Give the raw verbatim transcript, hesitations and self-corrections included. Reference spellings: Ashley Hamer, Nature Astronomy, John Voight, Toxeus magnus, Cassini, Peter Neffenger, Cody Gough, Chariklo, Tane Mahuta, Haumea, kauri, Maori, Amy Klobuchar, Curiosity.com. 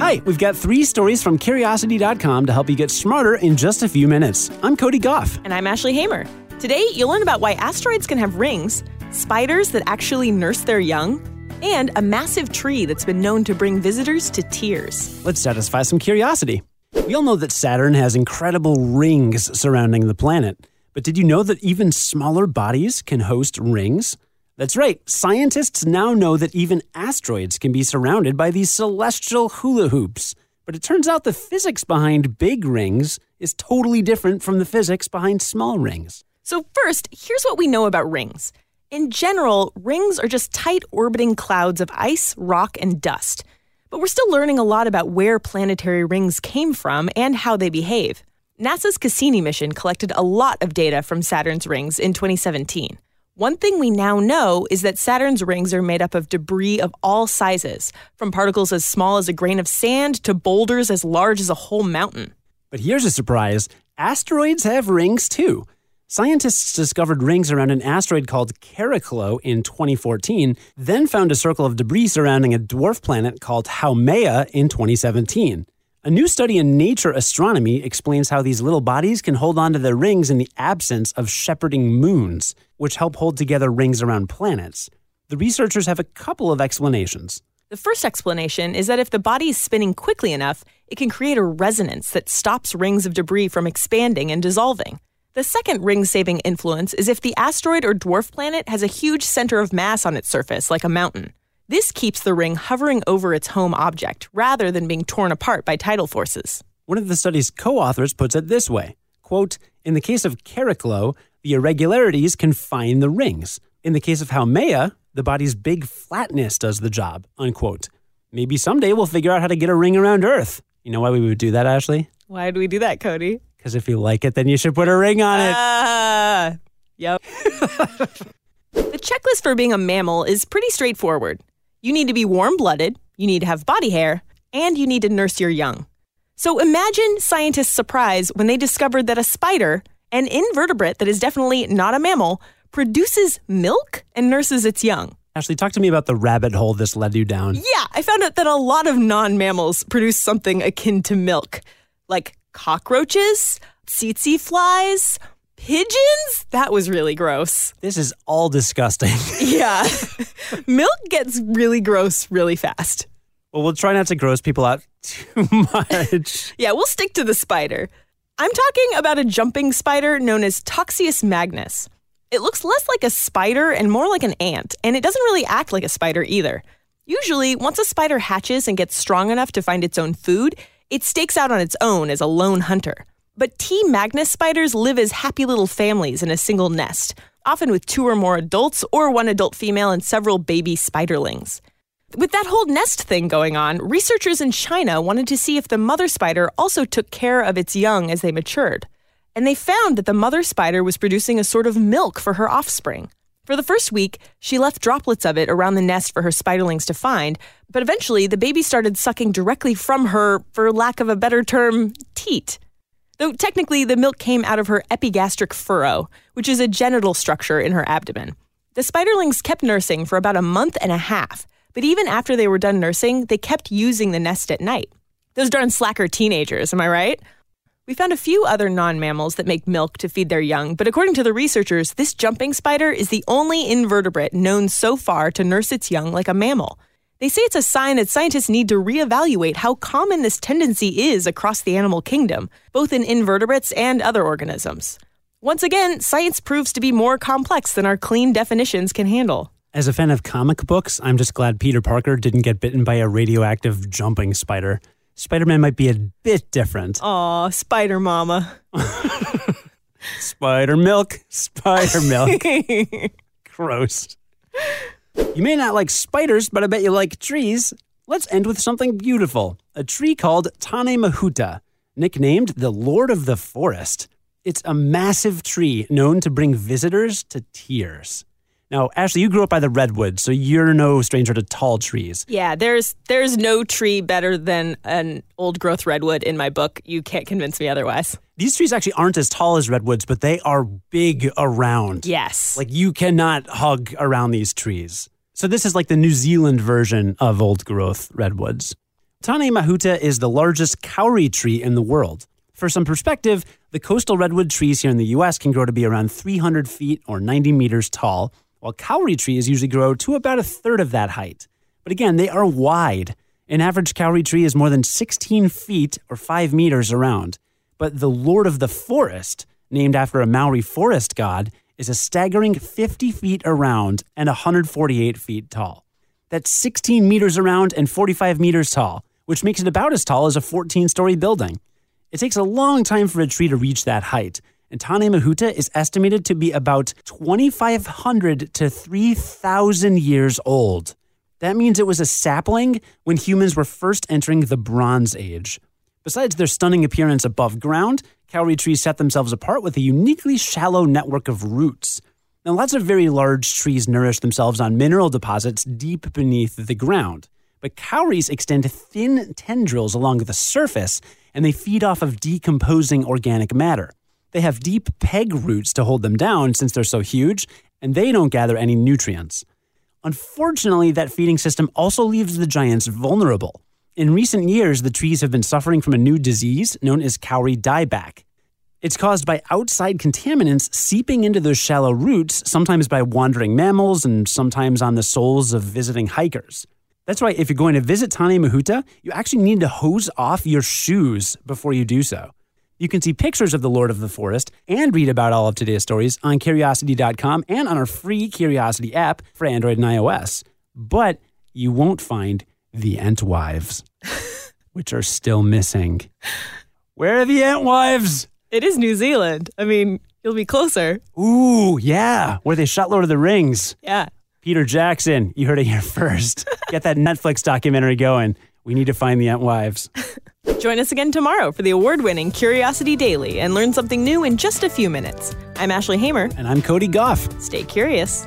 Hi, we've got three stories from Curiosity dot com to help you get smarter in just a few minutes. I'm Cody Gough. And I'm Ashley Hamer. Today, you'll learn about why asteroids can have rings, spiders that actually nurse their young, and a massive tree that's been known to bring visitors to tears. Let's satisfy some curiosity. We all know that Saturn has incredible rings surrounding the planet. But did you know that even smaller bodies can host rings? That's right. Scientists now know that even asteroids can be surrounded by these celestial hula hoops. But it turns out the physics behind big rings is totally different from the physics behind small rings. So first, here's what we know about rings. In general, rings are just tight orbiting clouds of ice, rock, and dust. But we're still learning a lot about where planetary rings came from and how they behave. NASA's Cassini mission collected a lot of data from Saturn's rings in twenty seventeen. One thing we now know is that Saturn's rings are made up of debris of all sizes, from particles as small as a grain of sand to boulders as large as a whole mountain. But here's a surprise. Asteroids have rings, too. Scientists discovered rings around an asteroid called Chariklo in twenty fourteen, then found a circle of debris surrounding a dwarf planet called Haumea in twenty seventeen. A new study in Nature Astronomy explains how these little bodies can hold onto their rings in the absence of shepherding moons, which help hold together rings around planets. The researchers have a couple of explanations. The first explanation is that if the body is spinning quickly enough, it can create a resonance that stops rings of debris from expanding and dissolving. The second ring-saving influence is if the asteroid or dwarf planet has a huge center of mass on its surface, like a mountain. This keeps the ring hovering over its home object, rather than being torn apart by tidal forces. One of the study's co-authors puts it this way, quote, "In the case of Chariklo, the irregularities confine the rings. In the case of Haumea, the body's big flatness does the job," unquote. Maybe someday we'll figure out how to get a ring around Earth. You know why we would do that, Ashley? Why do we do that, Cody? Because if you like it, then you should put a ring on it. Uh, yep. The checklist for being a mammal is pretty straightforward. You need to be warm-blooded, you need to have body hair, and you need to nurse your young. So imagine scientists' surprise when they discovered that a spider, an invertebrate that is definitely not a mammal, produces milk and nurses its young. Ashley, talk to me about the rabbit hole this led you down. Yeah, I found out that a lot of non-mammals produce something akin to milk, like cockroaches, tsetse flies, pigeons? That was really gross. This is all disgusting. Yeah. Milk gets really gross really fast. Well, we'll try not to gross people out too much. Yeah, we'll stick to the spider. I'm talking about a jumping spider known as Toxeus magnus. It looks less like a spider and more like an ant, and it doesn't really act like a spider either. Usually, once a spider hatches and gets strong enough to find its own food, it stakes out on its own as a lone hunter. But T. magnus spiders live as happy little families in a single nest, often with two or more adults or one adult female and several baby spiderlings. With that whole nest thing going on, researchers in China wanted to see if the mother spider also took care of its young as they matured. And they found that the mother spider was producing a sort of milk for her offspring. For the first week, she left droplets of it around the nest for her spiderlings to find, but eventually the baby started sucking directly from her, for lack of a better term, teat. Though technically, the milk came out of her epigastric furrow, which is a genital structure in her abdomen. The spiderlings kept nursing for about a month and a half, but even after they were done nursing, they kept using the nest at night. Those darn slacker teenagers, am I right? We found a few other non-mammals that make milk to feed their young, but according to the researchers, this jumping spider is the only invertebrate known so far to nurse its young like a mammal. They say it's a sign that scientists need to reevaluate how common this tendency is across the animal kingdom, both in invertebrates and other organisms. Once again, science proves to be more complex than our clean definitions can handle. As a fan of comic books, I'm just glad Peter Parker didn't get bitten by a radioactive jumping spider. Spider-Man might be a bit different. Aw, spider mama. Spider milk, spider milk. Gross. You may not like spiders, but I bet you like trees. Let's end with something beautiful. A tree called Tane Mahuta, nicknamed the Lord of the Forest. It's a massive tree known to bring visitors to tears. Now, Ashley, you grew up by the redwoods, so you're no stranger to tall trees. Yeah, there's there's no tree better than an old-growth redwood in my book. You can't convince me otherwise. These trees actually aren't as tall as redwoods, but they are big around. Yes. Like, you cannot hug around these trees. So this is like the New Zealand version of old-growth redwoods. Tane Mahuta is the largest kauri tree in the world. For some perspective, the coastal redwood trees here in the U S can grow to be around three hundred feet or ninety meters tall, while kauri trees usually grow to about a third of that height. But again, they are wide. An average kauri tree is more than sixteen feet or five meters around. But the Lord of the Forest, named after a Maori forest god, is a staggering fifty feet around and one hundred forty-eight feet tall. That's sixteen meters around and forty-five meters tall, which makes it about as tall as a fourteen-story building. It takes a long time for a tree to reach that height, and Tane Mahuta is estimated to be about twenty-five hundred to three thousand years old. That means it was a sapling when humans were first entering the Bronze Age. Besides their stunning appearance above ground, kauri trees set themselves apart with a uniquely shallow network of roots. Now, lots of very large trees nourish themselves on mineral deposits deep beneath the ground, but kauris extend thin tendrils along the surface, and they feed off of decomposing organic matter. They have deep peg roots to hold them down since they're so huge, and they don't gather any nutrients. Unfortunately, that feeding system also leaves the giants vulnerable. In recent years, the trees have been suffering from a new disease known as kauri dieback. It's caused by outside contaminants seeping into those shallow roots, sometimes by wandering mammals and sometimes on the soles of visiting hikers. That's why if you're going to visit Tane Mahuta, you actually need to hose off your shoes before you do so. You can see pictures of the Lord of the Forest and read about all of today's stories on Curiosity dot com and on our free Curiosity app for Android and iOS. But you won't find the Entwives, which are still missing. Where are the Entwives? It is New Zealand. I mean, you'll be closer. Ooh, yeah, where they shot Lord of the Rings. Yeah. Peter Jackson, you heard it here first. Get that Netflix documentary going. We need to find the Entwives. Join us again tomorrow for the award-winning Curiosity Daily and learn something new in just a few minutes. I'm Ashley Hamer. And I'm Cody Gough. Stay curious.